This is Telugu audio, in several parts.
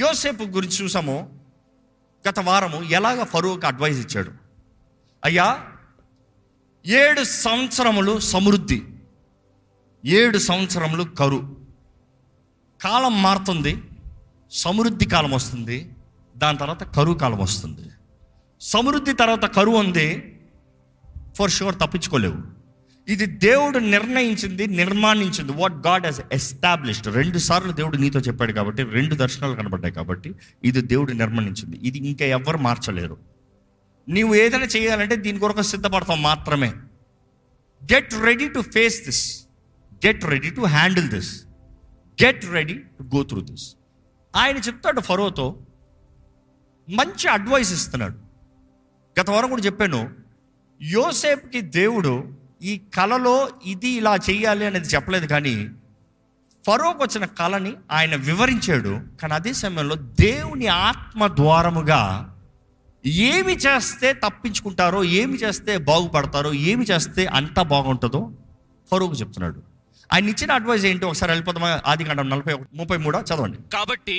యోసేపు గురించి చూసాము గత వారము, ఎలాగ ఫరోకి అడ్వైజ్ ఇచ్చాడు. అయ్యా 7 సంవత్సరములు సమృద్ధి, 7 సంవత్సరములు కరువు. కాలం మారుతుంది, సమృద్ధి కాలం వస్తుంది, దాని తర్వాత కరువు కాలం వస్తుంది. సమృద్ధి తర్వాత కరువు ఉంది, ఫర్ షూర్ తప్పించుకోలేవు. ఇది దేవుడు నిర్ణయించింది, నిర్మాణించింది. What God has established. 2 సార్లు దేవుడు నీతో చెప్పాడు కాబట్టి, 2 దర్శనాలు కనబడ్డాయి కాబట్టి, ఇది దేవుడు నిర్మాణించింది, ఇది ఇంకా ఎవరు మార్చలేరు. నీవు ఏదైనా చేయాలంటే దీని కొరకు సిద్ధపడతాం మాత్రమే. Get ready to face this, get ready to handle this, get ready to go through this. ఆయన చెప్తాడు ఫరోతో, మంచి అడ్వైస్ ఇస్తున్నాడు. గత వారం కూడా చెప్పాను, యోసేపుకి దేవుడు ఈ కళలో ఇది ఇలా చేయాలి అనేది చెప్పలేదు, కానీ ఫరోకు వచ్చిన కళని ఆయన వివరించాడు. కానీ అదే సమయంలో దేవుని ఆత్మ ద్వారముగా ఏమి చేస్తే తప్పించుకుంటారో, ఏమి చేస్తే బాగుపడతారో, ఏమి చేస్తే అంతా బాగుంటుందో ఫరోకు చెప్తున్నాడు. ఆయన ఇచ్చిన అడ్వైజ్ ఏంటి ఒకసారి వెళ్ళిపోతామా? ఆదికాండం 41:33 చదవండి. కాబట్టి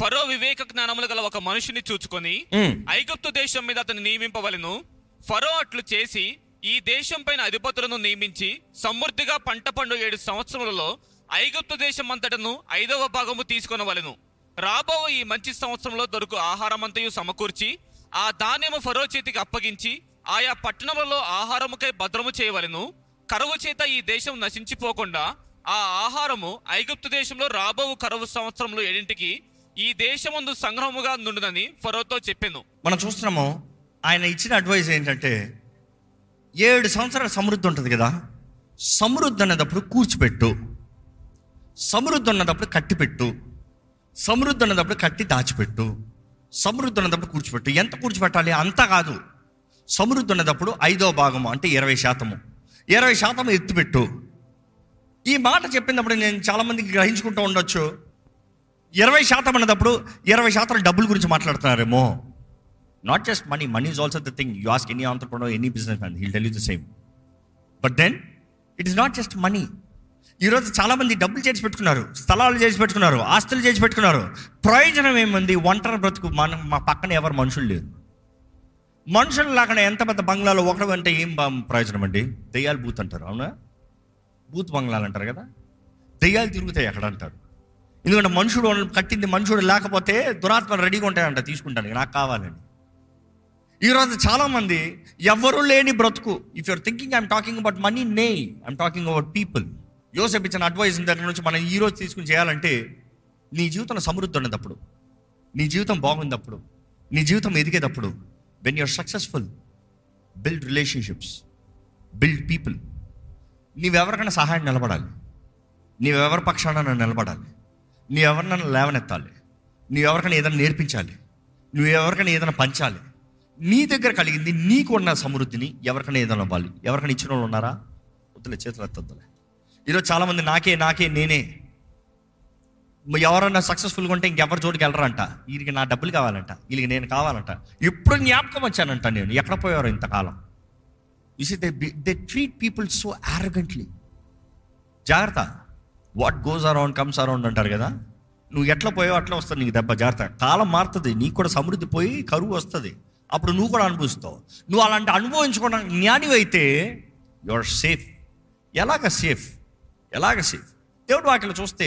ఫరో వివేక జ్ఞానములు గల ఒక మనిషిని చూచుకొని ఐగుప్తు దేశం మీద అతను నియమింపవలెను. ఫరో అట్లు చేసి ఈ దేశం పైన అధిపతులను నియమించి సమృద్ధిగా పంట పండు 7 సంవత్సరములలో ఐగుప్తు దేశం అంతటను 5వ భాగము తీసుకొనవలెను. రాబో ఈ మంచి సంవత్సరంలో దొరుకు ఆహారమంతయు సమకూర్చి ఆ ధాన్యము ఫరో చేతికి అప్పగించి ఆయా పట్టణములలో ఆహారముకై భద్రము చేయవలెను. కరువు చేత ఈ దేశం నశించిపోకుండా ఆ ఆహారము ఐగుప్తు దేశంలో రాబో కరువు సంవత్సరంలో 7ంటికి ఈ దేశమందు సంగ్రహముగా నుండునని ఫరోతో చెప్పెను. మనం చూస్తున్నాము, ఆయన ఇచ్చిన అడ్వైజ్ ఏంటంటే 7 సంవత్సరాల సమృద్ధి ఉంటుంది కదా, సమృద్ధి అన్నప్పుడు కూర్చిపెట్టు, సమృద్ధి ఉన్నప్పుడు కట్టిపెట్టు, సమృద్ధి ఉన్నప్పుడు కట్టి దాచిపెట్టు, సమృద్ధి ఉన్నప్పుడు కూర్చిపెట్టు. ఎంత కూర్చిపెట్టాలి? అంతా కాదు, సమృద్ధి ఉన్నప్పుడు 5వ భాగము అంటే 20%, 20% ఎత్తుపెట్టు. ఈ మాట చెప్పినప్పుడు నేను చాలామందికి గ్రహించుకుంటూ ఉండొచ్చు, 20% అన్నప్పుడు 20% డబ్బుల గురించి మాట్లాడుతున్నారేమో. Not just money, money is also the thing. You ask any entrepreneur, any business man, he'll tell you the same. But then it is not just money. ఈరోజు చాలామంది డబ్బులు చేసి పెట్టుకున్నారు, స్థలాలు చేసి పెట్టుకున్నారు, ఆస్తులు చేసి పెట్టుకున్నారు. ప్రయోజనం ఏముంది? ఒంటరి బ్రతుకు. మా పక్కన ఎవరు మనుషులు లేరు. మనుషులు లేకుండా ఎంత పెద్ద బంగ్లాలో ఒకటి అంటే ఏం ప్రయోజనం అండి? దయ్యాలు బూత్ అంటారు, అవునా? బూత్ బంగ్లాలు అంటారు కదా, దయ్యాలు తిరుగుతాయి అక్కడ అంటారు. ఎందుకంటే మనుషుడు కట్టింది, మనుషుడు లేకపోతే దురాత్మలు రెడీగా ఉంటాయంట, తీసుకుంటాను నాకు కావాలని. ఈరోజు చాలామంది ఎవరు లేని బ్రతుకు. If you're thinking I'm talking about money, nay I'm talking about people. Yosepu ఇచ్చిన అడ్వైజ్ దగ్గర నుంచి మనం ఈరోజు తీసుకుని చేయాలంటే, నీ జీవితంలో సమృద్ధి ఉన్నప్పుడు, నీ జీవితం బాగుందప్పుడు, నీ జీవితం ఎదిగేటప్పుడు, when you are successful, build relationships, build people. నీవెవరికైనా సహాయం నిలబడాలి, నీవెవరి పక్షాన నిలబడాలి, నీవెవరినైనా లేవనెత్తాలి, నీవెవరికైనా ఏదైనా నేర్పించాలి, నువ్వెవరికైనా ఏదైనా పంచాలి. నీ దగ్గర కలిగింది, నీకున్న సమృద్ధిని ఎవరికైనా ఏదైనా ఇవ్వాలి. ఎవరికైనా ఇచ్చిన వాళ్ళు ఉన్నారా? వద్దులే, చేతులు ఎత్తొద్దులే. ఈరోజు చాలామంది నేనే. ఎవరన్నా సక్సెస్ఫుల్గా ఉంటే ఇంకెవరి జోడికి వెళ్ళరంట. వీరికి నా డబ్బులు కావాలంట, వీళ్ళకి నేను కావాలంట, ఎప్పుడు జ్ఞాపకం వచ్చానంట నేను. ఎక్కడ పోయారు ఇంతకాలం? You see they treat people so arrogantly. జాగ్రత్త, what goes around comes around అంటారు కదా. నువ్వు ఎట్లా పోయావు అట్లా వస్తుంది నీకు దెబ్బ. జాగ్రత్త, కాలం మారుతుంది, నీకు కూడా సమృద్ధి పోయి కరువు వస్తుంది, అప్పుడు నువ్వు కూడా అనుభవిస్తావు. నువ్వు అలాంటి అనుభవించుకోవడానికి జ్ఞానివైతే యు ఆర్ సేఫ్. ఎలాగ సేఫ్? ఎలాగ సేఫ్? దేవుడు వాటిలో చూస్తే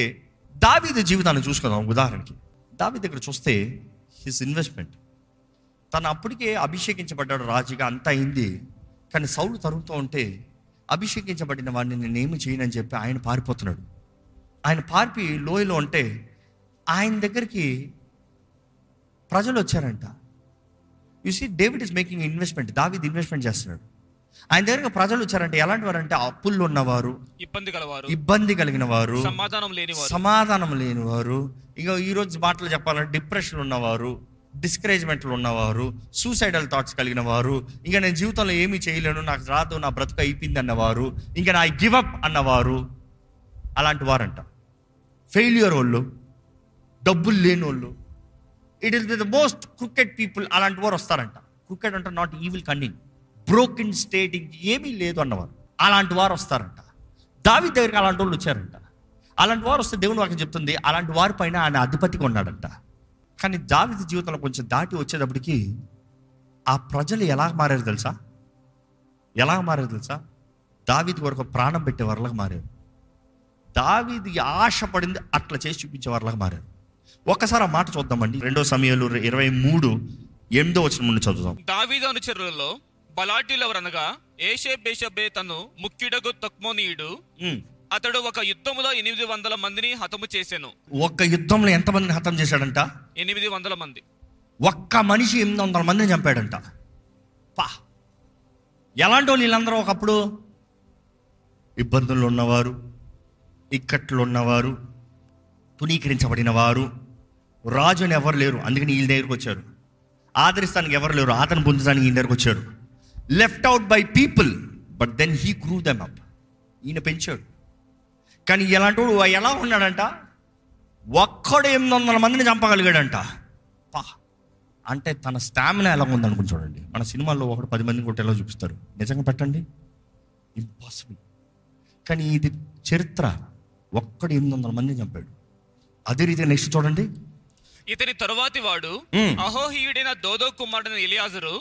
దావీదు జీవితాన్ని చూసుకుందాం. ఉదాహరణకి దావీదు దగ్గర చూస్తే హిస్ ఇన్వెస్ట్మెంట్. తను అప్పటికే అభిషేకించబడ్డాడు రాజుగా, అంతా అయింది. కానీ సౌలు తరుగుతూ ఉంటే అభిషేకించబడిన వాడిని నేనేమి చేయనని చెప్పి ఆయన పారిపోతున్నాడు. ఆయన పారిపోయి లోయలో ఉంటే ఆయన దగ్గరికి ప్రజలు వచ్చారంట. You see David is making investment. Daveedu investment చేస్తున్నాడు. ఆయన దగ్గర ప్రజలు వచ్చారంటే ఎలాంటి వారు అంటే అప్పుల్లో ఉన్నవారు, ఇబ్బంది కలిగిన వారు, సమాధానం లేనివారు, ఇక ఈరోజు మాటలు చెప్పాలంటే డిప్రెషన్ ఉన్నవారు, డిస్కరేజ్మెంట్లు ఉన్నవారు, సూసైడల్ థాట్స్ కలిగిన వారు, ఇంకా నేను జీవితంలో ఏమీ చేయలేను, నాకు రాదు, నా బ్రతుకు అయిపోయింది అన్నవారు, ఇంకా నా గివప్ అన్నవారు, అలాంటి వారంట. ఫెయిల్యూర్ వాళ్ళు, డబ్బులు లేని వాళ్ళు, it will be the most cricket people. అలాంటి వారు వస్తారంట. క్రికెట్ అంటే నాట్ ఈవిల్ కండింగ్, బ్రోకెన్ స్టేట్, ఏమీ లేదు అన్నవారు, అలాంటి వారు వస్తారంట. దావీదు దగ్గరికి అలాంటి వాళ్ళు వచ్చారంట. అలాంటి వారు వస్తే దేవుని వాక్యం చెప్తుంది అలాంటి వారిపైన ఆయన అధిపతిగా ఉన్నాడంట. కానీ దావీదు జీవితంలో కొంచెం దాటి వచ్చేటప్పటికి ఆ ప్రజలు ఎలా మారారు తెలుసా దావీదు వరకు ప్రాణం పెట్టే వాళ్ళకి మారారు. దావీదు ఆశపడింది అట్లా చేసి చూపించే వాళ్ళకి మారారు. ఒక్కసారి ఆ మాట చూద్దామండి. 2 సమూయేలు 23:8 నుండి చదువుదాం. దావీదు అనుచరులలో బలాఢ్యులవరనగా ఏషేబెషబే తను ముఖ్యుడగు తక్మోనీయుడు, అతడు ఒక యుద్ధంలో 800 మందిని హతము చేశాను. ఒక్క యుద్ధంలో ఎంత మందిని హతం చేశాడంట? 800 మంది. ఒక్క మనిషి 800 మందిని చంపాడంట. పా, ఎలాంటి వాళ్ళు వీళ్ళందరూ? ఒకప్పుడు ఇబ్బందుల్లో ఉన్నవారు, ఇక్కట్లు ఉన్నవారు, తునీకరించబడిన వారు, రాజుని ఎవరు లేరు అందుకని వీళ్ళ దగ్గరికి వచ్చారు. ఆదరిస్తానికి ఎవరు లేరు, ఆదరణ పొందడానికి వీళ్ళ దగ్గరికి వచ్చారు. Left out by people, but then he grew them up. ఈయన పెంచాడు. కానీ ఎలాంటి వాడు ఎలా ఉన్నాడంట? ఒక్కడు 800 మందిని చంపగలిగాడంట. పా, అంటే తన స్టామినా ఎలా ఉందనుకుని చూడండి. మన సినిమాల్లో ఒకడు 10 మందిని కొట్టేలా చూపిస్తారు, నిజంగా పెట్టండి, ఇంపాసిబుల్. కానీ ఇది చరిత్ర. ఒక్కడు 800 మందిని చంపాడు. అదే రీతిగా నెక్స్ట్ చూడండి. ఇతని తరువాతి వాడు అహోహీయుడైన దోదో కుమారుడైన ఎలియాజరు.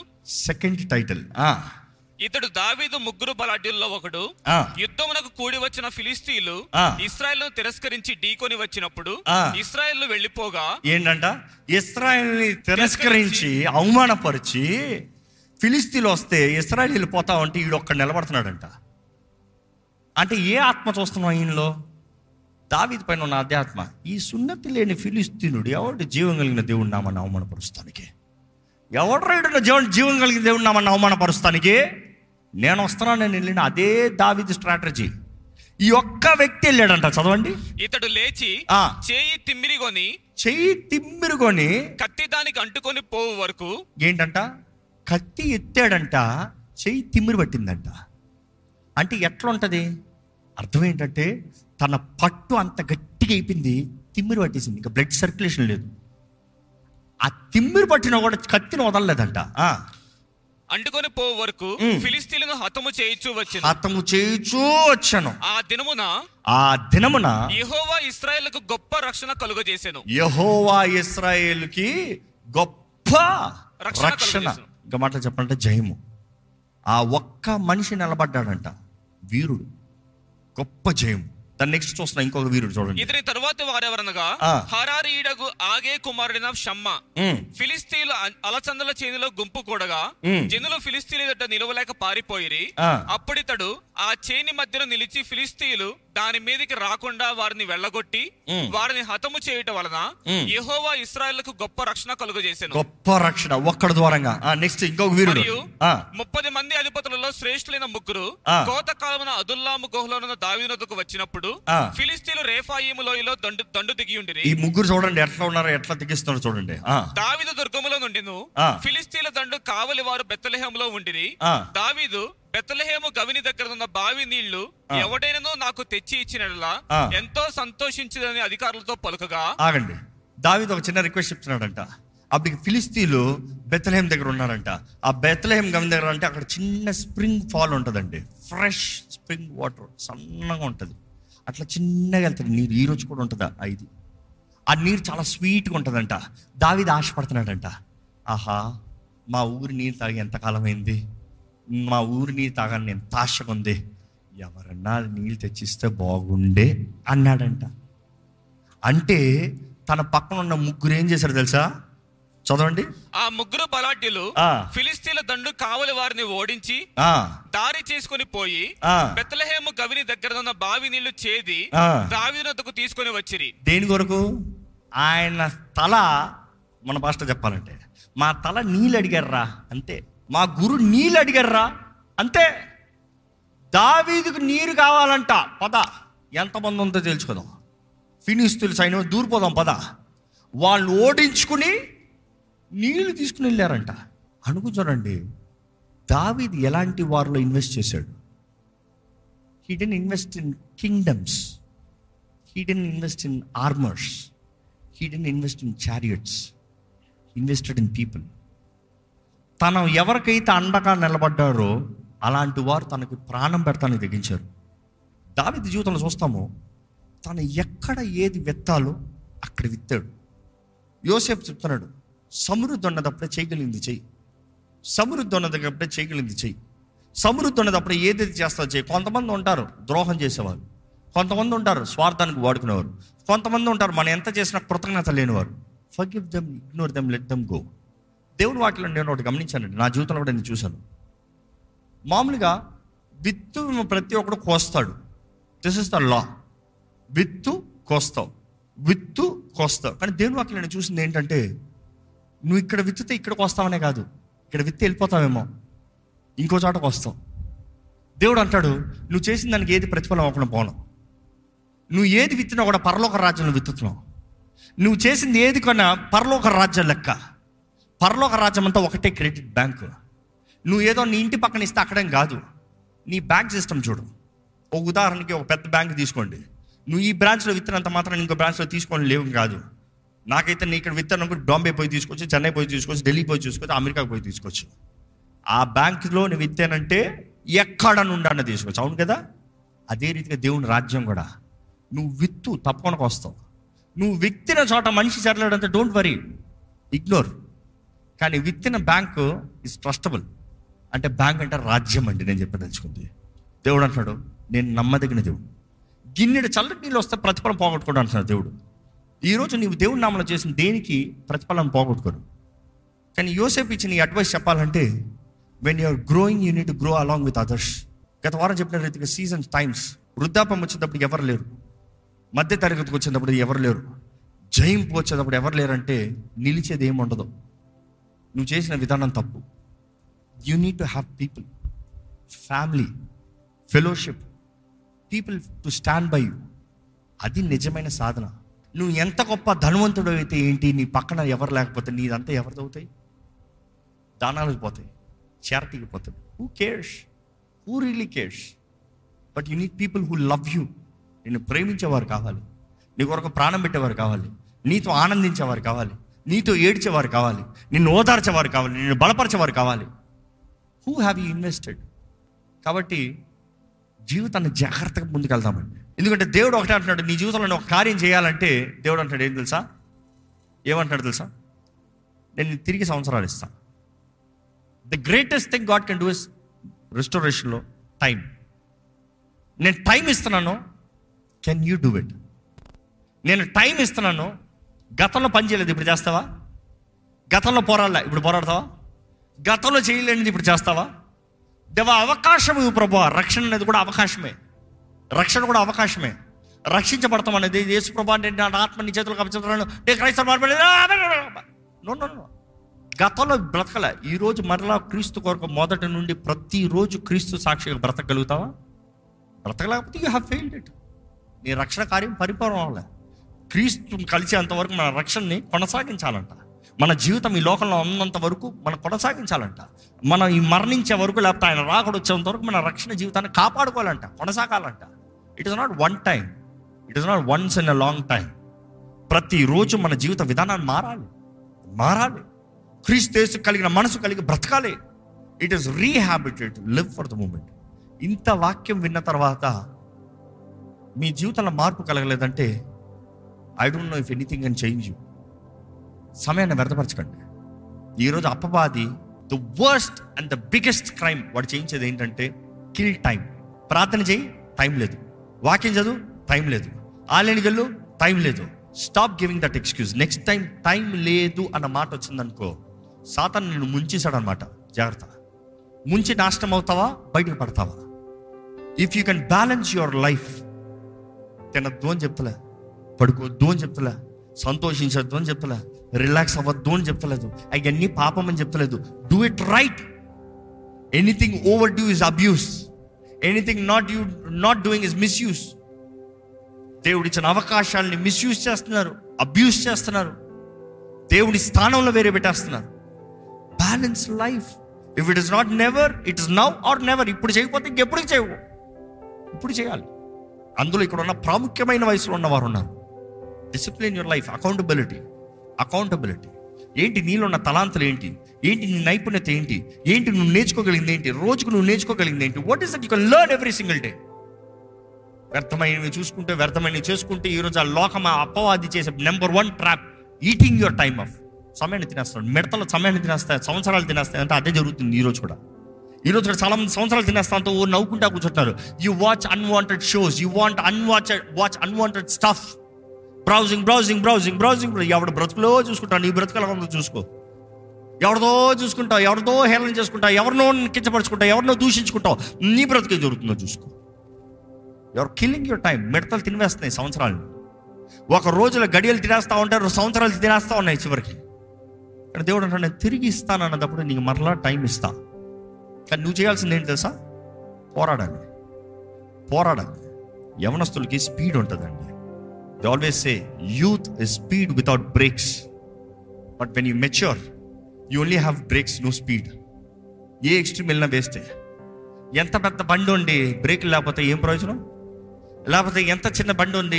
Second title. ఇతడు దావీదు 3 బలాఢ్యుల్లో ఒకడు. యుద్ధమునకు కూడి వచ్చిన ఫిలిస్తీన్లు ఇస్రాయల్ ను తిరస్కరించి ఢీకొని వచ్చినప్పుడు ఇస్రాయల్ ను వెళ్ళిపోగా ఏంటంట? ఇస్రాయల్ ని తిరస్కరించి అవమానపరిచి ఫిలిస్తీన్లు వస్తే ఇస్రాయల్ వెళ్ళిపోతా ఉంటే ఈడొక్క నిలబడుతున్నాడంట. అంటే ఏ ఆత్మ చూస్తున్నాం ఈయనలో? దావీదు పైన ఉన్న ఆధ్యాత్మ. ఈ సున్నతి లేని ఫిలిస్తీనుడు ఎవడు జీవం కలిగిన దేవుడు నామని అవమానపరుస్తానికి? ఎవడు రైడున్న జీవం కలిగిన దేవుడు నామని అవమానపరుస్తానికి నేను వస్తున్నాను, నేను వెళ్ళిన. అదే దావీదు స్ట్రాటజీ. ఈ ఒక్క వ్యక్తి వెళ్ళాడంట. చదవండి. ఇతడు లేచి చెయ్యి తిమ్మిరికొని కత్తి దానికి అంటుకొని పోవు వరకు ఏంటంట? కత్తి ఎత్తాడంట, చెయ్యి తిమ్మిరి పట్టిందంట. అంటే ఎట్లుంటది అర్థం ఏంటంటే తన పట్టు అంత గట్టిగా అయిపోయింది, తిమ్మిరి పట్టేసింది, ఇంకా బ్లడ్ సర్క్యులేషన్ లేదు. ఆ తిమ్మిరి పట్టిన కూడా కత్తిని వదలలేదంట. అంటుకొని పో వరకు ఫిలిస్తీన్లను హతము చేయించు వచ్చాను. ఆ దినమున యెహోవా ఇశ్రాయేలుకు గొప్ప రక్షణ కలుగజేసాను. ఇంకా మాట చెప్పాలంటే జయము. ఆ ఒక్క మనిషి నిలబడ్డాడంట, వీరుడు, గొప్ప జయము. దాని నెక్స్ట్ చూస్తున్నా ఇంకొక వీరుడు చూడండి. ఇతని తరువాత వారెవరనగా హరారీయుడగు ఆగే కుమారుడైన షమ్మ. ఫిలిస్తీన్లు అలసందల చేనులో గుంపు కూడగా జనులు ఫిలిస్తీన్ల ఎదుట నిలవలేక పారిపోయిరి. అప్పుడితడు ఆ చేని మధ్యలో నిలిచి ఫిలిస్తీన్లు దాని మీదకి రాకుండా వారిని వెళ్ళగొట్టి వారిని హతము చేయటం వలన యెహోవా ఇశ్రాయేలుకు గొప్ప రక్షణ కలుగజేసాను. గొప్ప రక్షణ ఒక్కడి ద్వారంగా. నెక్స్ట్ ఇంకొక వీరుడు. 30 మంది అధిపతులలో శ్రేష్ఠులైన 3 కోత కాలమున అదుల్లాము గుహలోనున్న దావీదునొద్దకు వచ్చినప్పుడు ఫిలిస్తీన్లు రేఫాయీము లోయలో దండు దిగి ఉండిరి. ఈ 3 చూడండి ఎట్లా ఉన్నారు, ఎట్లా దిగిస్తున్నారు చూడండి. దావీదు దుర్గములో నుండిను ఫిలిస్తీన్ల దండు కావలి వారు బెత్లెహేములో ఉండిరి. దావీదు బెత్లెహేము గవిని దగ్గర ఉన్న బావి నీళ్లు ఎవడైనా నాకు తెచ్చి ఇచ్చినట్లా ఎంతో సంతోషించదని అధికారులతో పలుకగా. ఆగండి, దావీదు ఒక చిన్న రిక్వెస్ట్ చెప్తున్నాడంట. అప్పటికి ఫిలిస్తీన్లు బెత్లెహేం దగ్గర ఉన్నారంట. ఆ బెత్లెహేం గవిని దగ్గర అంటే అక్కడ చిన్న స్ప్రింగ్ ఫాల్ ఉంటదండి, ఫ్రెష్ స్ప్రింగ్ వాటర్ సన్నగా ఉంటది. అట్లా చిన్నగా వెళ్తాడు నీరు. ఈ రోజు కూడా ఉంటుందా? ఇది ఆ నీరు చాలా స్వీట్గా ఉంటుందంట. దావీదు ఆశపడుతున్నాడంట, ఆహా మా ఊరి నీరు తాగి ఎంతకాలమైంది, మా ఊరి నీళ్ళు తాగని ఎంత ఆశగా ఉంది, ఎవరన్నా నీళ్ళు తెచ్చిస్తే బాగుండే అన్నాడంట. అంటే తన పక్కన ఉన్న 3 ఏం చేశారు తెలుసా? చదవండి. ఆ 3 బలాఢ్యులు ఫిలిస్తీన్ల దండు కావలి వారిని ఓడించి దారి చేసుకుని పోయి బెత్లెహేము గవిని దగ్గర ఉన్న బావి నీళ్లు చేది దావీదునొద్దకు తీసుకుని వచ్చిరి. దేని కొరకు? ఆయన తల, మన భాషలో చెప్పాలంటే మా తల నీళ్ళు అడిగారా అంతే, మా గురు నీళ్ళు అడిగారా అంతే. దావీదుకు నీరు కావాలంట. పద, ఎంతమంది ఉందో తెలుసుకుందాం, ఫిలిస్తీన్లు సైన్యం దూరిపోదాం పద. వాళ్ళు ఓడించుకుని నీళ్లు తీసుకుని వెళ్ళారంట. అనుకుంటారండి దావీదు ఎలాంటి వారిలో ఇన్వెస్ట్ చేశాడు? He didn't invest in kingdoms, he didn't invest in armours, he didn't invest in chariots, invested in people. తను ఎవరికైతే అండగా నిలబడ్డారో అలాంటి వారు తనకి ప్రాణం పెడతానని తెగించారు. దావీదు జీవితంలో చూస్తాము, తను ఎక్కడ ఏది విత్తాలో అక్కడ విత్తాడు. యోసేపు చెప్తున్నాడు, సమృద్ధి ఉన్నదప్పుడే చేయగలిగింది చెయ్యి, సమృద్ధి ఉన్నదప్పుడే చేయగలిగింది చెయ్యి, సమృద్ధి ఉన్నదప్పుడే ఏదైతే చేస్తారో చెయ్యి. కొంతమంది ఉంటారు ద్రోహం చేసేవారు, కొంతమంది ఉంటారు స్వార్థానికి వాడుకునేవారు, కొంతమంది ఉంటారు మనం ఎంత చేసినా కృతజ్ఞత లేనివారు. Forgive them, ignore them, let them go. దేవుని వాటిలో నేను ఒకటి గమనించానండి, నా జీవితంలో కూడా నేను చూశాను. మామూలుగా విత్తు ప్రతి ఒక్కడు కోస్తాడు, దిస్ ఇస్ ద లా, విత్తు కోస్తావు. కానీ దేవుని వాటిలో నేను చూసింది ఏంటంటే, నువ్వు ఇక్కడ విత్తుతే ఇక్కడికి వస్తావనే కాదు, ఇక్కడ విత్తి వెళ్ళిపోతావేమో, ఇంకో చోటకు వస్తావు. దేవుడు అంటాడు, నువ్వు చేసిన దానికి ఏది ప్రతిఫలం అవ్వకుండా పోను, నువ్వు ఏది విత్తినా కూడా పరలోక రాజ్యంలో విత్తుతున్నావు, నువ్వు చేసింది ఏది కొన్నా పరలోక రాజ్యం లెక్క. పరలోక రాజ్యం అంతా ఒకటే క్రెడిట్ బ్యాంకు. నువ్వు ఏదో నీ ఇంటి పక్కన ఇస్తే అక్కడేం కాదు, నీ బ్యాంక్ సిస్టమ్ చూడు. ఒక ఉదాహరణకి ఒక పెద్ద బ్యాంక్ తీసుకోండి, నువ్వు ఈ బ్రాంచ్లో విత్తనంత మాత్రం ఇంకో బ్రాంచ్లో తీసుకోవడం లేవు కాదు. నాకైతే నేను ఇక్కడ విత్తనం కూడా బాంబే పోయి తీసుకోవచ్చు, చెన్నై పోయి తీసుకోవచ్చు, ఢిల్లీ పోయి తీసుకోవచ్చు, అమెరికాకు పోయి తీసుకోవచ్చు. ఆ బ్యాంకులో నువ్వు విత్తానంటే ఎక్కడ నుండన్నా తీసుకోవచ్చు, అవును కదా? అదే రీతిగా దేవుని రాజ్యం కూడా నువ్వు విత్తు తప్పకుండా వస్తావు. నువ్వు విత్తిన చోట మనిషి చేరలేడంతా డోంట్ వరీ, ఇగ్నోర్. కానీ విత్తిన బ్యాంకు ఇస్ ట్రస్టబుల్. అంటే బ్యాంక్ అంటే రాజ్యం అండి నేను చెప్పదలుచుకుంది. దేవుడు అంటున్నాడు, నేను నమ్మదగిన దేవుడు, గిన్నెడు చల్లటి నీళ్ళు వస్తే ప్రతిఫలం పోగొట్టుకోడు అంటున్నాడు దేవుడు. ఈరోజు నీవు దేవుని నామలో చేసిన దేనికి ప్రతిఫలం పోగొట్టుకోడు. కానీ యోసేపు ఇచ్చిన ఈ అడ్వైస్ చెప్పాలంటే, when you're growing you need to grow along with others. గత వారం చెప్పిన రీతిగా సీజన్స్, టైమ్స్. వృద్ధాపం వచ్చేటప్పుడు ఎవరు లేరు, మధ్య తరగతికి వచ్చేటప్పుడు ఎవరు లేరు, జయింపు వచ్చేటప్పుడు ఎవరు లేరంటే నిలిచేది ఏమి ఉండదు. నువ్వు చేసిన విధానం తప్పు. You need to have people, family, fellowship, people to stand by you. అది నిజమైన సాధన. నువ్వు ఎంత గొప్ప ధనవంతుడు అయితే ఏంటి, నీ పక్కన ఎవరు లేకపోతే నీదంతా ఎవరిది అవుతాయి? దానాలకు పోతాయి, చారిటీకి పోతాయి. Who cares, who really cares? But you need people who love you. నిన్ను ప్రేమించేవారు కావాలి, నీ కొరకు ప్రాణం పెట్టేవారు కావాలి, నీతో ఆనందించేవారు కావాలి, నీతో ఏడ్చేవారు కావాలి, నిన్ను ఓదార్చేవారు కావాలి, నిన్ను బలపరిచేవారు కావాలి. Who have you invested? కాబట్టి జీవితాన్ని జాగ్రత్తగా ముందుకెళ్తామండి. ఎందుకంటే దేవుడు ఒకటే అంటున్నాడు, నీ జీవితంలో ఒక కార్యం చేయాలంటే దేవుడు అంటున్నాడు ఏం తెలుసా, ఏమంటాడు తెలుసా, నేను తిరిగి సంవత్సరాలు ఇస్తా. The greatest thing God can do is రెస్టోరేషన్లో టైం. నేను టైం ఇస్తున్నాను, కెన్ యూ డూ ఇట్? నేను టైం ఇస్తున్నాను, గతంలో పని చేయలేదు ఇప్పుడు చేస్తావా? గతంలో పోరాడలా ఇప్పుడు పోరాడతావా? గతంలో చేయలేనిది ఇప్పుడు చేస్తావా? దేవా అవకాశం ఇవ్వు ప్రభువా. రక్షణ అనేది కూడా అవకాశమే, రక్షణ కూడా అవకాశమే. రక్షించబడతాం అనేది యేసు ప్రభువా నేను నా ఆత్మ నీ చేతులకు అప్పగిస్తున్నాను, నేను క్రైస్తవ మార్పలేదు. గతంలో బ్రతకలే, ఈరోజు మరలా క్రీస్తు కొరకు మొదటి నుండి ప్రతిరోజు క్రీస్తు సాక్షిగా బ్రతకగలుగుతావా? బ్రతకలేకపోతే యూ హ్యావ్ ఫెయిల్డ్ ఇట్. నీ రక్షణ కార్యం పరిపూర్ణం అవ్వలే. క్రీస్తుని కలిసేంత వరకు మన రక్షణని కొనసాగించాలంట. మన జీవితం ఈ లోకంలో ఉన్నంత వరకు మనం కొనసాగించాలంట. మనం ఈ మరణించే వరకు, లేకపోతే ఆయన రాకడ వచ్చేంత వరకు మన రక్షణ జీవితాన్ని కాపాడుకోవాలంట, కొనసాగాలంట. It is not one time, it is not once in a long time. ప్రతిరోజు మన జీవిత విధానాన్ని మారాలి. క్రీస్తు కలిగిన మనసు కలిగి బ్రతకాలి. It is రీహాబిటెడ్, live for the moment. ఇంత వాక్యం విన్న తర్వాత మీ జీవితంలో మార్పు కలగలేదంటే I don't know if anything can change you. సమయాన్ని వ్యర్థపరచకండి. ఈరోజు అపవాది the worst and the biggest crime వాడు చేయించేది ఏంటంటే కిల్ టైం. ప్రార్థన చేయి, టైం లేదు. వాక్యం చదువు, టైం లేదు. ఆన్లైన్కి వెళ్ళు, టైం లేదు. Stop giving that excuse. Next time time లేదు అన్న మాట వచ్చిందనుకో, సాతాను నిన్ను ముంచేశాడనమాట. జాగ్రత్త, ముంచి నాశనం అవుతావా, బయటకు పడతావా? If you can balance your life. తినద్దు అని చెప్తలే, పడుకోద్దు అని చెప్తలే, సంతోషించద్దు అని చెప్తలే, రిలాక్స్ అవ్వద్దు అని చెప్తలేదు, అవన్నీ పాపం అని చెప్తలేదు. Do it right. Anything over due is abuse, anything not doing is misuse. దేవుడిచ్చిన అవకాశాలని మిస్యూజ్ చేస్తున్నారు, అబ్యూస్ చేస్తున్నారు, దేవుడి స్థానంలో వేరే పెట్టేస్తున్నారు. Balance life. If it is not never, it is now or never. ఇప్పుడు చేయకపోతే ఇంకెప్పుడు చేయవు, ఇప్పుడు చేయాలి. అందులో ఇక్కడ ఉన్న ప్రాముఖ్యమైన వయసులో ఉన్నవారు ఉన్నారు. Discipline your life. అకౌంటబిలిటీ ఏంటి? నీలో ఉన్న తలాంతులు ఏంటి? ఏంటి నీ నైపుణ్యత ఏంటి? ఏంటి నువ్వు నేర్చుకోగలిగింది ఏంటి? రోజుకు నువ్వు నేర్చుకోగలిగింది ఏంటి? What is that you can learn every single day. వ్యర్థమైనవి చూసుకుంటే, వ్యర్థమైనవి చేసుకుంటే ఈరోజు ఆ లోకం, ఆ అపవాది చేసే number one trap eating your time off, సమయాన్ని తినేస్తాడు. మిడతలు సమయాన్ని తినేస్తాయి, సంవత్సరాలు తినేస్తాయి. అంటే అదే జరుగుతుంది ఈరోజు కూడా. ఈరోజు కూడా చాలామంది సంవత్సరాలు తినేస్తా అంతా ఓ నవ్వుకుంటా కూర్చుంటున్నారు. You watch unwanted shows, you want watch unwanted stuff, browsing browsing browsing browsing. ఎవడు బ్రతుకులో చూసుకుంటావు, నీ బ్రతుకులో చూసుకో. ఎవరిదో చూసుకుంటావు, ఎవరిదో హేళన చేసుకుంటావు, ఎవరినో కించపరుచుకుంటావు, ఎవరినో దూషించుకుంటావు. నీ బ్రతుకే జరుగుతుందో చూసుకో. You're killing your time. మిడతలు తినేస్తున్నాయి సంవత్సరాలు. ఒక రోజులో గడియలు తినేస్తూ ఉంటారు, సంవత్సరాలు తినేస్తూ ఉన్నాయి చివరికి. కానీ దేవుడు అంటే నేను తిరిగి ఇస్తాను అన్నప్పుడు నీకు మరలా టైం ఇస్తా. కానీ నువ్వు చేయాల్సింది ఏంటి తెలుసా? పోరాడాలి, పోరాడాలి. యవనస్తులకి స్పీడ్ ఉంటుందండి. They always say youth is speed without brakes, but when you mature you only have brakes, no speed. ఏ ఎక్స్ట్రీమ్ వెళ్ళినా వేస్తే, ఎంత పెద్ద బండి ఉండి బ్రేక్ లేకపోతే ఏం ప్రయోజనం? లేకపోతే ఎంత చిన్న బండి ఉండి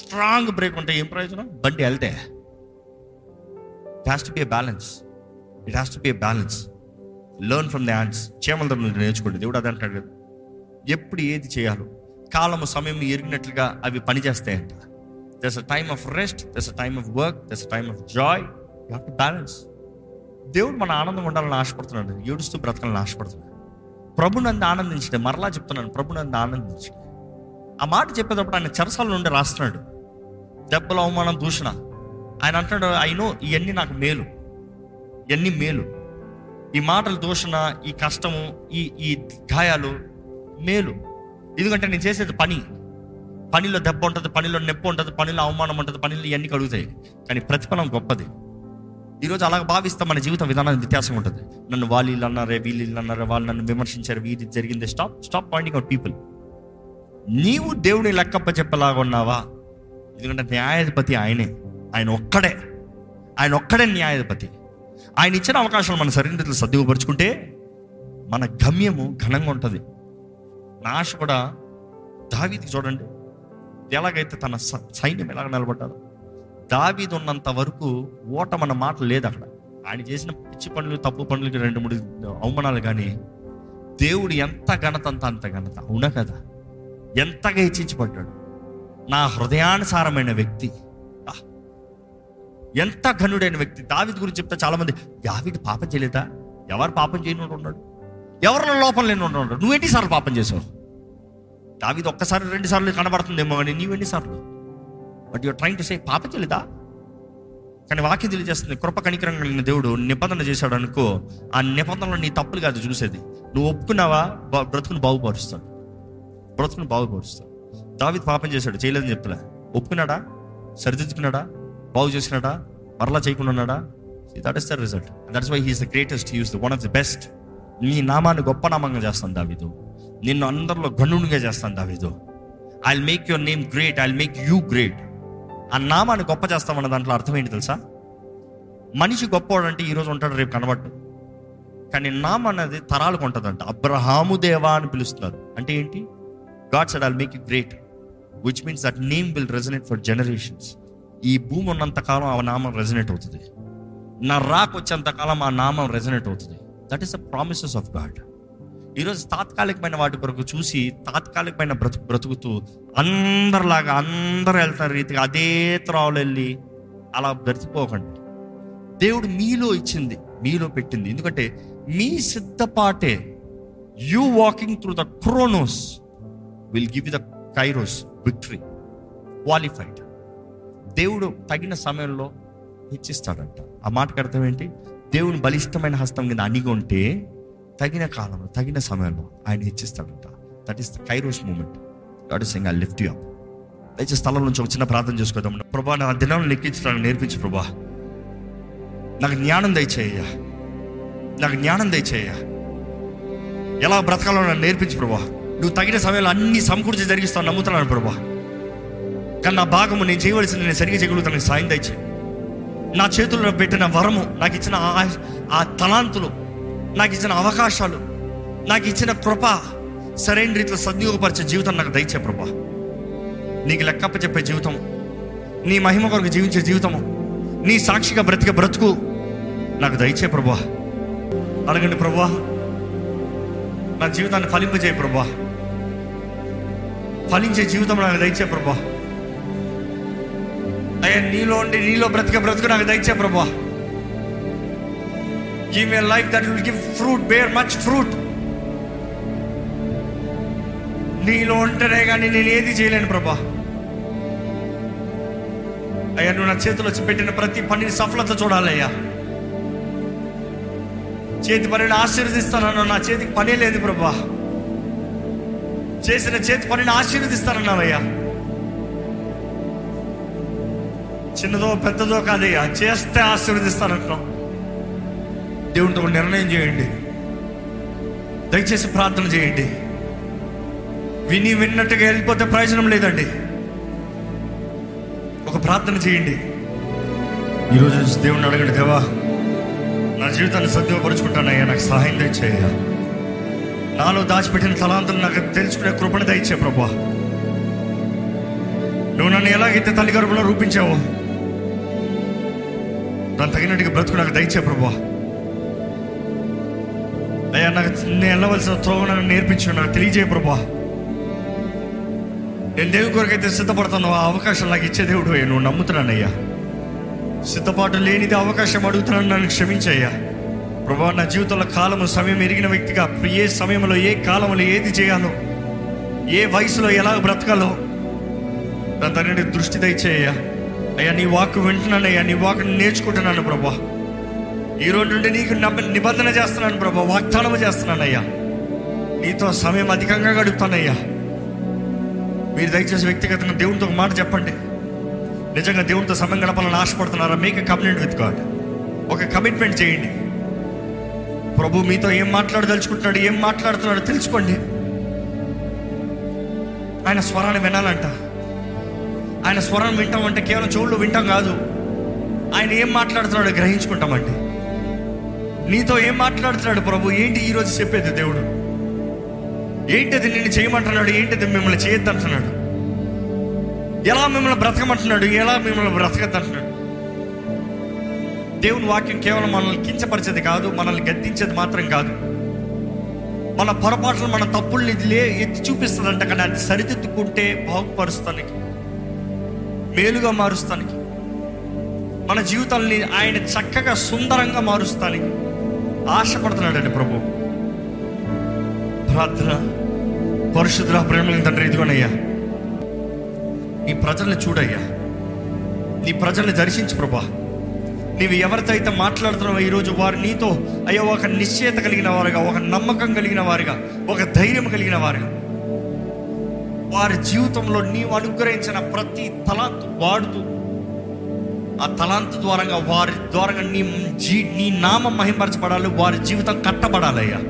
స్ట్రాంగ్ బ్రేక్ ఉంటే ఏం ప్రయోజనం? బండి వెళ్తే it has to be a balance. Learn from the hands. చేమల దగ్గర నుంచి నేర్చుకోండి. దేవుడు అదే అంటాడు కదా, ఎప్పుడు ఏది చేయాలో కాలము సమయం ఎరిగినట్లుగా అవి పనిచేస్తాయంట. There's a time of rest, there's a time of work, there's a time of joy. You have to balance. దేవుడు మన ఆనందం ఉండాలని ఆశపడుతున్నాడు, ఏడుస్తూ బ్రతకాలని ఆశపడుతున్నాడు. ప్రభునందు ఆనందించండి. మరలా చెప్తున్నాను, ప్రభునందు ఆనందించండి. ఆ మాట చెప్పేటప్పుడు ఆయన చెరసాల నుండి రాస్తున్నాడు. దెబ్బలు, అవమానం, దూషణ. ఆయన అంటున్నాడు, అయినో ఇవన్నీ నాకు మేలు, ఇవన్నీ మేలు. ఈ మాటలు, దూషణ, ఈ కష్టము, ఈ గాయాలు మేలు. ఎందుకంటే నేను చేసేది పని. పనిలో దెబ్బ ఉంటుంది, పనిలో నొప్పి ఉంటుంది, పనిలో అవమానం ఉంటుంది, పనిలో ఇవన్నీ కలుగుతాయి. కానీ ప్రతిఫలం గొప్పది. ఈరోజు అలాగ భావిస్తాం, మన జీవిత విధానం వ్యత్యాసం ఉంటుంది. నన్ను వాళ్ళు వీళ్ళు అన్నారే, వీళ్ళు వీళ్ళు అన్నారే, వాళ్ళు నన్ను విమర్శించారు, వీళ్ళు జరిగింది. Stop pointing out people. నీవు దేవుని లెక్కప్ప చెప్పలాగా ఉన్నావా? ఎందుకంటే న్యాయాధిపతి ఆయనే, ఆయన ఒక్కడే న్యాయాధిపతి. ఆయన ఇచ్చిన అవకాశాలు మన సరైన రీతిలో సద్దుపరుచుకుంటే మన గమ్యము ఘనంగా ఉంటుంది. నా ఆశ కూడా. దావీదుకి చూడండి, ఎలాగైతే తన సైన్యం ఎలాగ నిలబడ్డారు, దావీదు ఉన్నంత వరకు ఓటమన్న మాట లేదు అక్కడ. ఆయన చేసిన పిచ్చి పనులు, తప్పు పనులకి 2-3 అవమానాలు, కానీ దేవుడు ఎంత ఘనత అంత ఘనత. అవునా కదా? ఎంతగా హెచ్చించబడ్డాడు నా హృదయానుసారమైన వ్యక్తి, ఎంత ఘనుడైన వ్యక్తి. దావీదు గురించి చెప్తే చాలామంది, దావీదు పాపం చేయలేదా? ఎవరు పాపం చేయని ఉన్నాడు? ఎవరిలో లోపం లేని ఉన్నాడు? నువ్వు ఎన్నిసార్లు పాపం చేసావు? దావీదు ఒక్కసారి 2 సార్లు కనబడుతుందేమో, కానీ నీవు ఎన్నిసార్లు? But your trying to say పాపం చేయలేదా? కానీ వాక్యం తెలియజేస్తుంది, కృప కనికరం కలిగిన దేవుడు నిబంధన చేశాడు అనుకో. ఆ నిబంధనలో నీ తప్పులు కాదు చూసేది, నువ్వు ఒప్పుకున్నావా? బ్రతుకుని బాగుపరుస్తాడు. దావీదు పాపం చేశాడు, చేయలేదని చెప్తలే. ఒప్పుకున్నాడా? సరిదిద్దుకున్నాడా? బాగు చేసినాడా? మరలా చేయకుండా ఉన్నాడా? That is the result. That's why he is the greatest, he is the one of the best. నీ నామాన్ని గొప్ప నామంగా చేస్తాను దావీదు, నిన్ను అందరిలో గణునిగా చేస్తాను దావీదు. I will make your name great, I will make you great. ఆ నామాన్ని గొప్ప చేస్తామన్న దాంట్లో అర్థం ఏంటి తెలుసా? మనిషి గొప్పవాడు అంటే ఈరోజు ఉంటాడు, రేపు కనబడ్డు. కానీ నామం అనేది తరాలకు ఉంటుందంట. అబ్రహాము దేవా అని పిలుస్తున్నారు. అంటే ఏంటి? God said, I'll make you great, which means that name will resonate for generations. ఈ భూమి ఉన్నంతకాలం ఆ నామం రెజనేట్ అవుతుంది. నా రాకు వచ్చేంతకాలం ఆ నామం రెజనేట్ అవుతుంది. That is the promises of God. ఈరోజు తాత్కాలికమైన వాటి కొరకు చూసి, తాత్కాలికమైన బ్రతుకుతూ, అందరిలాగా అందరూ వెళ్తున్న రీతిగా అదే త్రావులు వెళ్ళి అలా బ్రతిపోకండి. దేవుడు మీలో ఇచ్చింది, మీలో పెట్టింది. ఎందుకంటే మీ సిద్ధపాటే, you walking through the chronos will give you the kairos victory, qualified. దేవుడు తగిన సమయంలో హెచ్చిస్తాడంట. ఆ మాటకు అర్థం ఏంటి? దేవుని బలిష్టమైన హస్తం కింద అణిగి ఉంటే తగిన కాలంలో, తగిన సమయంలో ఆయన హెచ్చిస్తాడంట. That is the kairos moment. God is saying I lift you up. దయచేసి స్థలం నుంచి ఒక చిన్న ప్రార్థన చేసుకోదాం. ప్రభా, నా దినాలను లెక్కించడానికి నేర్పించు ప్రభా. నాకు జ్ఞానం దయచేయ్యా. ఎలా బ్రతకాలో నాకు నేర్పించు ప్రభా. నువ్వు తగిన సమయంలో అన్ని సమకూర్చి జరిగిస్తావు నమ్ముతున్నాను ప్రభా. కానీ నా భాగము, నేను చేయవలసింది నేను సరిగ్గా చేయగలుగుతాను. సాయం దయచే. నా చేతుల్లో పెట్టిన వరము, నాకు ఇచ్చిన ఆ తలాంతులు, నాకు ఇచ్చిన అవకాశాలు, నాకు ఇచ్చిన కృప సరైన రీతిలో సద్వినియోగపరిచే జీవితం నాకు దయచే ప్రభా. నీకు లెక్కప్ప చెప్పే జీవితము, నీ మహిమ కొరకు జీవించే జీవితము, నీ సాక్షిగా బ్రతికే బ్రతుకు నాకు దయచే ప్రభా. అడగండి ప్రభా, నా జీవితాన్ని ఫలింపజేయ ప్రభా. ఫలించే జీవితం నాకు దయచే ప్రభా. అయ్యా నీలో ఉండి నీలో బ్రతుకు నాకు దయచే ప్రభువా. Give me a life that will give fruit, bear much fruit. నీలో ఉంటేనే కానీ నేను ఏది చేయలేను ప్రభువా. అయ్యా నువ్వు నా చేతిలో పెట్టిన ప్రతి పనిని సఫలత చూడాలయ్యా. చేతి పనిని ఆశీర్వదిస్తానన్నావు, నా చేతికి పనే లేదు ప్రభువా. చేసిన చేతి పనిని ఆశీర్వదిస్తానన్నావయ్యా. చిన్నదో పెద్దదో కాదయ్యా, చేస్తే ఆశీర్వదిస్తానంటున్నాం. దేవునితో నిర్ణయం చేయండి, దయచేసి ప్రార్థన చేయండి. విని విన్నట్టుగా వెళ్ళిపోతే ప్రయోజనం లేదండి. ఒక ప్రార్థన చేయండి ఈరోజు నుంచి. దేవుణ్ణి అడగండి, దేవా నా జీవితాన్ని సద్వినియోగపరుచుకుంటానయ్యా, నాకు సహాయం దయచేయ్యా, నాలో దాచిపెట్టిన తలాంతులు నాకు తెలుసుకునే కృపణ దయచే ప్రభువా. నువ్వు నన్ను ఎలాగైతే తల్లి గర్భంలో రూపించావో నన్ను తగినట్టుగా బ్రతుకు నాకు దయచే ప్రభువా. అయ్యా నాకు నేను వెళ్ళవలసిన త్రోవ నాకు నేర్పించు, నాకు తెలియజేయ ప్రభువా. నేను దేవుని కొరకైతే సిద్ధపడతాను, ఆ అవకాశం నాకు ఇచ్చే దేవుడు అయ్యా, నువ్వు నమ్ముతున్నానయ్యా. సిద్ధపాటు లేనిది అవకాశం అడుగుతున్నాను, నన్ను క్షమించయ్యా ప్రభువా. నా జీవితంలో కాలము సమయం ఎరిగిన వ్యక్తిగా ఏ సమయంలో ఏ కాలంలో ఏది చేయాలో, ఏ వయసులో ఎలా బ్రతకాలో నా తండ్రి దృష్టి దయచేయ్యా. అయ్యా నీ వాక్కు వింటున్నానయ్యా, నీ వాక్ని నేర్చుకుంటున్నాను ప్రభువా. ఈరోజు నుండి నీకు నిబంధన చేస్తున్నాను ప్రభువా, వాగ్దానం చేస్తున్నానయ్యా. నీతో సమయం అధికంగా గడుపుతానయ్యా. మీరు దయచేసి వ్యక్తిగతంగా దేవునితో ఒక మాట చెప్పండి, నిజంగా దేవునితో సమయం గడపాలని ఆశపడుతున్నారా? Make a commitment with God, ఒక కమిట్మెంట్ చేయండి. ప్రభు మీతో ఏం మాట్లాడదలుచుకుంటున్నాడు, ఏం మాట్లాడుతున్నాడు తెలుసుకోండి. ఆయన స్వరాన్ని వినాలంట. ఆయన స్వరం వింటాం అంటే కేవలం చెవులు వింటాం కాదు, ఆయన ఏం మాట్లాడుతున్నాడో గ్రహించుకుంటామండి. నీతో ఏం మాట్లాడుతున్నాడు ప్రభు, ఏంటి ఈరోజు చెప్పేది దేవుడు, ఏంటిది నిన్ను చేయమంటున్నాడు, ఏంటిది మిమ్మల్ని చేయొద్దంటున్నాడు, ఎలా మిమ్మల్ని బ్రతకమంటున్నాడు, ఎలా మిమ్మల్ని బ్రతకద్దంటున్నాడు. దేవుని వాక్యం కేవలం మనల్ని కించపరిచేది కాదు, మనల్ని గద్దించేది మాత్రం కాదు. మన పొరపాట్లు మన తప్పుల్ని ఎత్తి చూపిస్తుందంట, కానీ అది సరిదిద్దుకుంటే బాగుపరుస్తానికి, మేలుగా మారుస్తానికి, మన జీవితాల్ని ఆయన చక్కగా సుందరంగా మారుస్తానికి ఆశపడుతున్నాడండి ప్రభు. ప్రార్థన. పరిశుద్ధుడా ప్రేమల తండ్రి, ఇదిగోనయ్యా నీ ప్రజల్ని చూడయ్యా, నీ ప్రజల్ని దర్శించు ప్రభా. నీవు ఎవరితో అయితే మాట్లాడుతున్నావో ఈరోజు వారు నీతో అయ్యా ఒక నిశ్చయత కలిగిన వారుగా, ఒక నమ్మకం కలిగిన వారుగా, ఒక ధైర్యం కలిగిన వారుగా, వారి జీవితంలో నీవు అనుగ్రహించిన ప్రతి తలాంతు వాడుతూ, ఆ తలాంతు ద్వారంగా వారి ద్వారా నీ నామం మహింపరచబడాలి, వారి జీవితం కట్టబడాలయ్యా.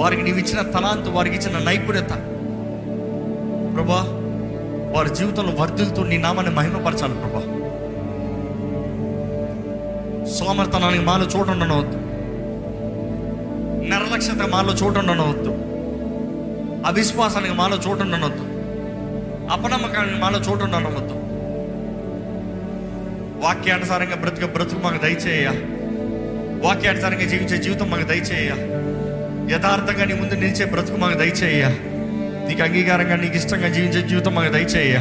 వారికి నీవు ఇచ్చిన తలాంతు, వారికి ఇచ్చిన నైపుణ్యత ప్రభా వారి జీవితంలో వర్ధిల్తూ నీ నామాన్ని మహిమపరచాలి ప్రభా. సోమర్తనానికి మాలో చూడండనవద్దు, నిర్లక్ష్యత మాలో చూడండనవద్దు, అవిశ్వాసానికి మాలో చూడండనవద్దు, అపనమ్మకానికి మాలో చూడండనవద్దు. వాక్యానుసారంగా బ్రతుకు మాకు దయచేయ, వాక్యానుసారంగా జీవించే జీవితం మాకు దయచేయ, యథార్థంగా నీ ముందు నిలిచే బ్రతుకు మాకు దయచేయ, నీకు అంగీకారంగా నీకు ఇష్టంగా జీవించే జీవితం మాకు దయచేయ.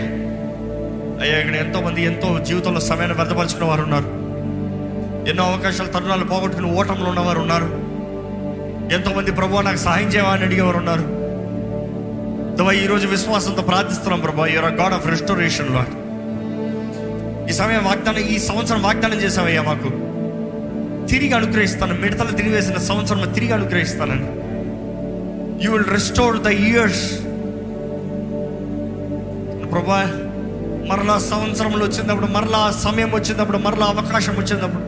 అయ్యా ఇక్కడ ఎంతోమంది ఎంతో జీవితంలో సమయాన్ని వ్యర్థపరచుకున్న వారు ఉన్నారు, ఎన్నో అవకాశాలు తరుణాలు పోగొట్టుకుని ఓటంలో ఉన్నవారు ఉన్నారు, ఎంతోమంది ప్రభువా నాకు సహాయం చేయమని అడిగేవారు ఉన్నారు. దువా ఈరోజు విశ్వాసంతో ప్రార్థిస్తున్నాం ప్రభువా, you're God of restoration Lord. ఈ సమయం వాగ్దానం, ఈ సంవత్సరం వాగ్దానం చేసావయ్యా మాకు, తిరిగి అనుగ్రహిస్తాను, మిడతలు తిరిగివేసిన సంవత్సరం తిరిగి అనుగ్రహిస్తానని. You will restore the years ప్రభువా. మరలా సంవత్సరంలో వచ్చినప్పుడు, మరలా సమయం వచ్చినప్పుడు, మరలా అవకాశం వచ్చినప్పుడు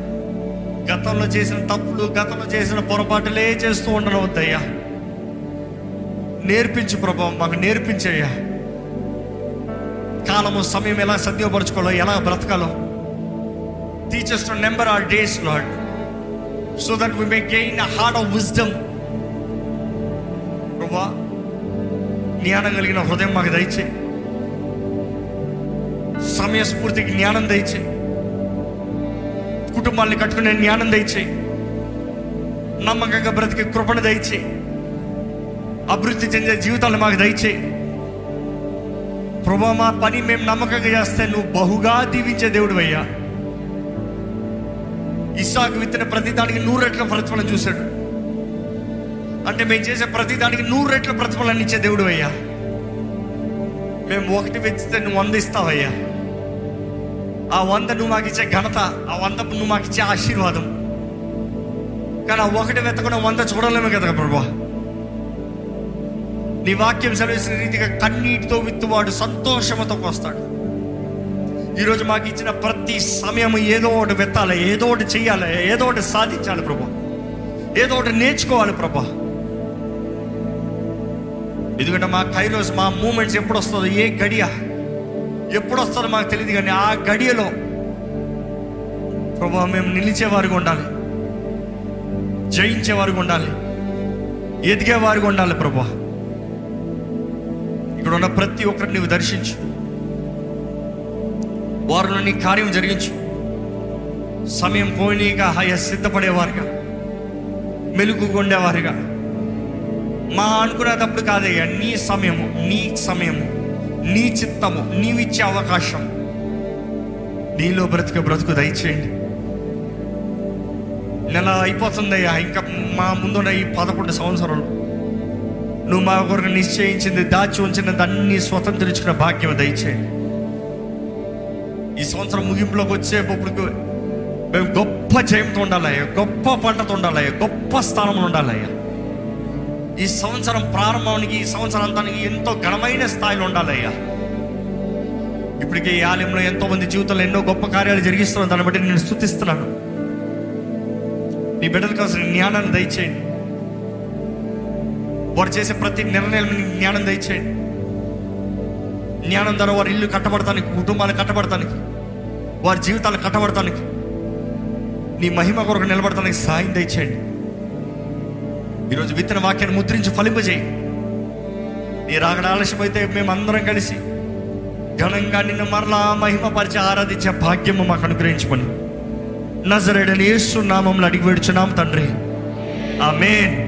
గతంలో చేసిన తప్పులు, గతంలో చేసిన పొరపాటులే చేస్తూ ఉండడం వద్దయ్యా. నేర్పించు ప్రభావం మాకు, నేర్పించయ్యా కాలము సమయం ఎలా సద్వినియోగపరచుకోవాలో, ఎలా బ్రతకాలో. Teach us to number our days, Lord, so that we may gain a heart of wisdom. ప్రభువా జ్ఞానం కలిగిన హృదయం మాకు దయచేయి, సమయస్ఫూర్తికి జ్ఞానం దయచేయి, కుటుంబాన్ని కట్టుకునే జ్ఞానం దయచేయి, నమ్మకంగా బ్రతికి కృపణ దయచేయి, అభివృద్ధి చెందే జీవితాలను మాకు దయచేయి ప్రభువా, మా పని మేము నమ్మకంగా చేస్తే నువ్వు బహుగా దీవించే దేవుడు అయ్యా. ఇస్సాకు విత్తిన ప్రతి దానికి 100 రెట్ల ప్రతిఫలం చూశాడు. అంటే మేము చేసే ప్రతి దానికి 100 రెట్ల ప్రతిఫలాన్ని ఇచ్చే దేవుడు అయ్యా. మేము 1 వెచ్చితే నువ్వు 100 ఇస్తావయ్యా. ఆ 100 నువ్వు మాకు ఇచ్చే ఘనత, ఆ 100 నువ్వు మాకు ఇచ్చే ఆశీర్వాదం. కానీ ఆ 1 వెతకుండా 100 చూడలేమే కదా ప్రభువా. నీ వాక్యం సెలవిసిన రీతిగా కన్నీటితో విత్తువాడు సంతోషంతో కోస్తాడు. ఈరోజు మాకు ఇచ్చిన ప్రతి సమయం ఏదో ఒకటి వెత్తాలి, ఏదో ఒకటి చెయ్యాలి, ఏదో ఒకటి సాధించాలి ప్రభా, ఏదో ఒకటి నేర్చుకోవాలి ప్రభా. ఎందుకంటే మా కైరోస్, మా మూమెంట్స్ ఎప్పుడు వస్తుందో, ఏ గడియ ఎప్పుడు వస్తుందో మాకు తెలియదు. కానీ ఆ గడియలో ప్రభా మేము నిలిచేవారుగా ఉండాలి, జయించేవారుగా ఉండాలి, ఎదిగేవారుగా ఉండాలి ప్రభా. ఇక్కడ ఉన్న ప్రతి ఒక్కరిని నువ్వు దర్శించు, వారిలో నీ కార్యం జరిగించు. సమయం పోయినీగా హయ సిద్ధపడేవారుగా, మెలుగుకొండేవారుగా, మా అనుకునేటప్పుడు కాదయ్యా, నీ సమయము, నీ సమయము, నీ చిత్తము, నీవిచ్చే అవకాశం, నీలో బ్రతుకు దయచేయండి. నెల అయిపోతుందయ్యా, ఇంకా మా ముందున్న ఈ 11 సంవత్సరాలు నువ్వు మా కొరకు నిశ్చయించింది, దాచి ఉంచిన దాన్ని స్వతంత్రించుకున్న భాగ్యం దయచేయండి. ఈ సంవత్సరం ముగింపులోకి వచ్చేటప్పుడు మేము గొప్ప జయంతో ఉండాలయ్యా, గొప్ప పంటతో ఉండాలయ్యా, గొప్ప స్థానంలో ఉండాలయ్యా. ఈ సంవత్సరం ప్రారంభానికి, ఈ సంవత్సరం అంతానికి ఎంతో ఘనమైన స్థాయిలో ఉండాలయ్యా. ఇప్పటికే ఈ ఆలయంలో ఎంతో మంది జీవితంలో ఎన్నో గొప్ప కార్యాలు జరిగిస్తున్నాను, దాన్ని బట్టి నేను స్తుతిస్తున్నాను. నీ బిడ్డలకు కావాల్సిన జ్ఞానాన్ని దయచేయండి, వారు చేసే ప్రతి నిర్ణయాలను జ్ఞానం దయచేయండి. జ్ఞానం ద్వారా వారి ఇల్లు కట్టబడతానికి, కుటుంబాలు కట్టబడతానికి, వారి జీవితాలు కట్టబడతానికి, నీ మహిమ కొరకు నిలబడటానికి సహాయం దయచేయండి. ఈరోజు విత్తన వాక్యాన్ని ముద్రించి ఫలింపజేయి. నీ రాకడ ఆలస్యమైతే మేమందరం కలిసి ఘనంగా నిన్ను మరలా మహిమపరిచి ఆరాధించే భాగ్యము మాకు అనుగ్రహించమని నజరేయుడైన యేసు నామములో అడిగి వేడుచున్నాము తండ్రి, ఆమేన్.